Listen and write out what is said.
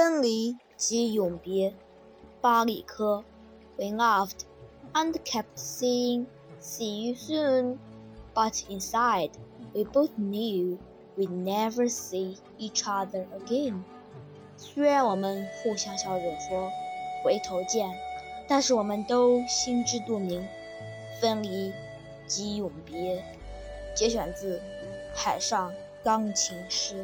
分离及永别。巴里科 We laughed and kept saying, see you soon. But inside, we both knew we'd never see each other again. 虽然我们互相笑着说回头见，但是我们都心知肚明，分离即永别。节选自《海上钢琴师》。